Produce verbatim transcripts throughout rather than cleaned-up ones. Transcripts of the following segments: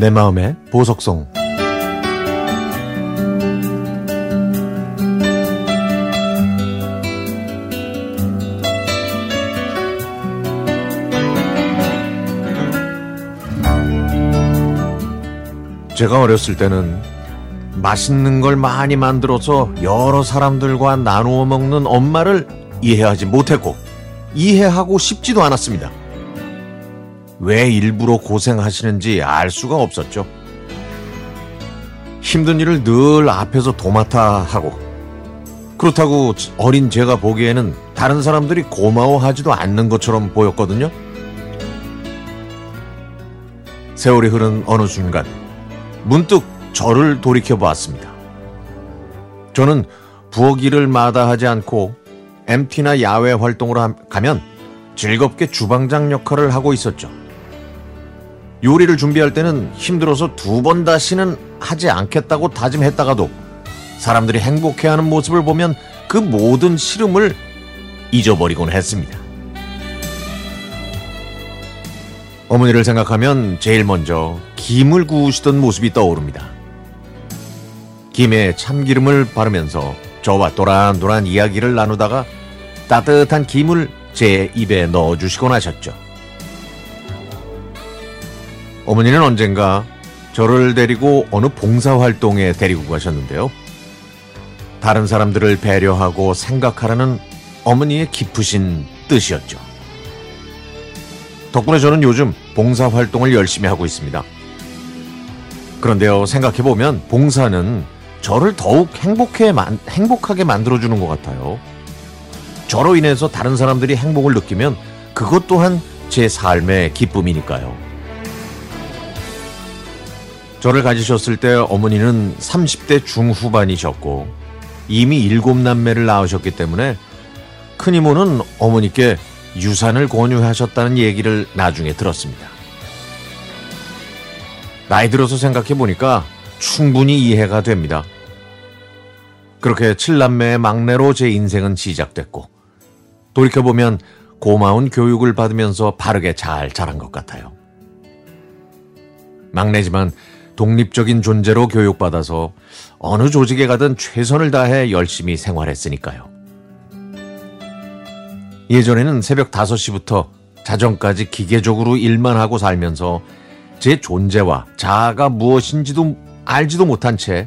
내 마음의 보석송. 제가 어렸을 때는 맛있는 걸 많이 만들어서 여러 사람들과 나누어 먹는 엄마를 이해하지 못했고 이해하고 싶지도 않았습니다. 왜 일부러 고생하시는지 알 수가 없었죠. 힘든 일을 늘 앞에서 도맡아 하고, 그렇다고 어린 제가 보기에는 다른 사람들이 고마워하지도 않는 것처럼 보였거든요. 세월이 흐른 어느 순간 문득 저를 돌이켜보았습니다. 저는 부엌 일을 마다하지 않고 엠티나 야외 활동으로 가면 즐겁게 주방장 역할을 하고 있었죠. 요리를 준비할 때는 힘들어서 두 번 다시는 하지 않겠다고 다짐했다가도 사람들이 행복해하는 모습을 보면 그 모든 시름을 잊어버리곤 했습니다. 어머니를 생각하면 제일 먼저 김을 구우시던 모습이 떠오릅니다. 김에 참기름을 바르면서 저와 또란또란 이야기를 나누다가 따뜻한 김을 제 입에 넣어주시곤 하셨죠. 어머니는 언젠가 저를 데리고 어느 봉사활동에 데리고 가셨는데요. 다른 사람들을 배려하고 생각하라는 어머니의 깊으신 뜻이었죠. 덕분에 저는 요즘 봉사활동을 열심히 하고 있습니다. 그런데요, 생각해보면 봉사는 저를 더욱 행복해, 행복하게 만들어주는 것 같아요. 저로 인해서 다른 사람들이 행복을 느끼면 그것 또한 제 삶의 기쁨이니까요. 저를 가지셨을 때 어머니는 삼십 대 중후반이셨고 이미 일곱 남매를 낳으셨기 때문에 큰 이모는 어머니께 유산을 권유하셨다는 얘기를 나중에 들었습니다. 나이 들어서 생각해보니까 충분히 이해가 됩니다. 그렇게 칠 남매의 막내로 제 인생은 시작됐고, 돌이켜보면 고마운 교육을 받으면서 바르게 잘 자란 것 같아요. 막내지만 독립적인 존재로 교육받아서 어느 조직에 가든 최선을 다해 열심히 생활했으니까요. 예전에는 새벽 다섯 시부터 자정까지 기계적으로 일만 하고 살면서 제 존재와 자아가 무엇인지도 알지도 못한 채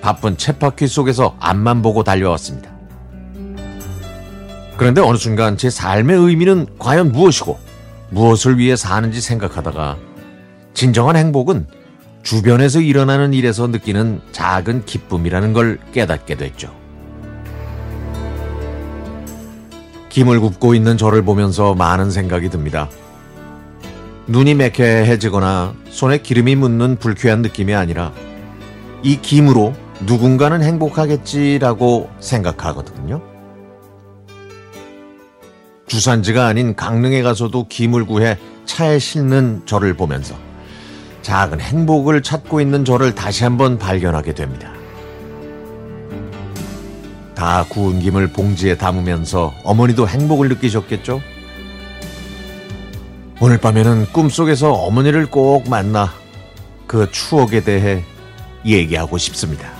바쁜 쳇바퀴 속에서 앞만 보고 달려왔습니다. 그런데 어느 순간 제 삶의 의미는 과연 무엇이고 무엇을 위해 사는지 생각하다가 진정한 행복은 주변에서 일어나는 일에서 느끼는 작은 기쁨이라는 걸 깨닫게 됐죠. 김을 굽고 있는 저를 보면서 많은 생각이 듭니다. 눈이 매캐해지거나 손에 기름이 묻는 불쾌한 느낌이 아니라 이 김으로 누군가는 행복하겠지라고 생각하거든요. 주산지가 아닌 강릉에 가서도 김을 구해 차에 싣는 저를 보면서 작은 행복을 찾고 있는 저를 다시 한번 발견하게 됩니다. 다 구운 김을 봉지에 담으면서 어머니도 행복을 느끼셨겠죠? 오늘 밤에는 꿈속에서 어머니를 꼭 만나 그 추억에 대해 얘기하고 싶습니다.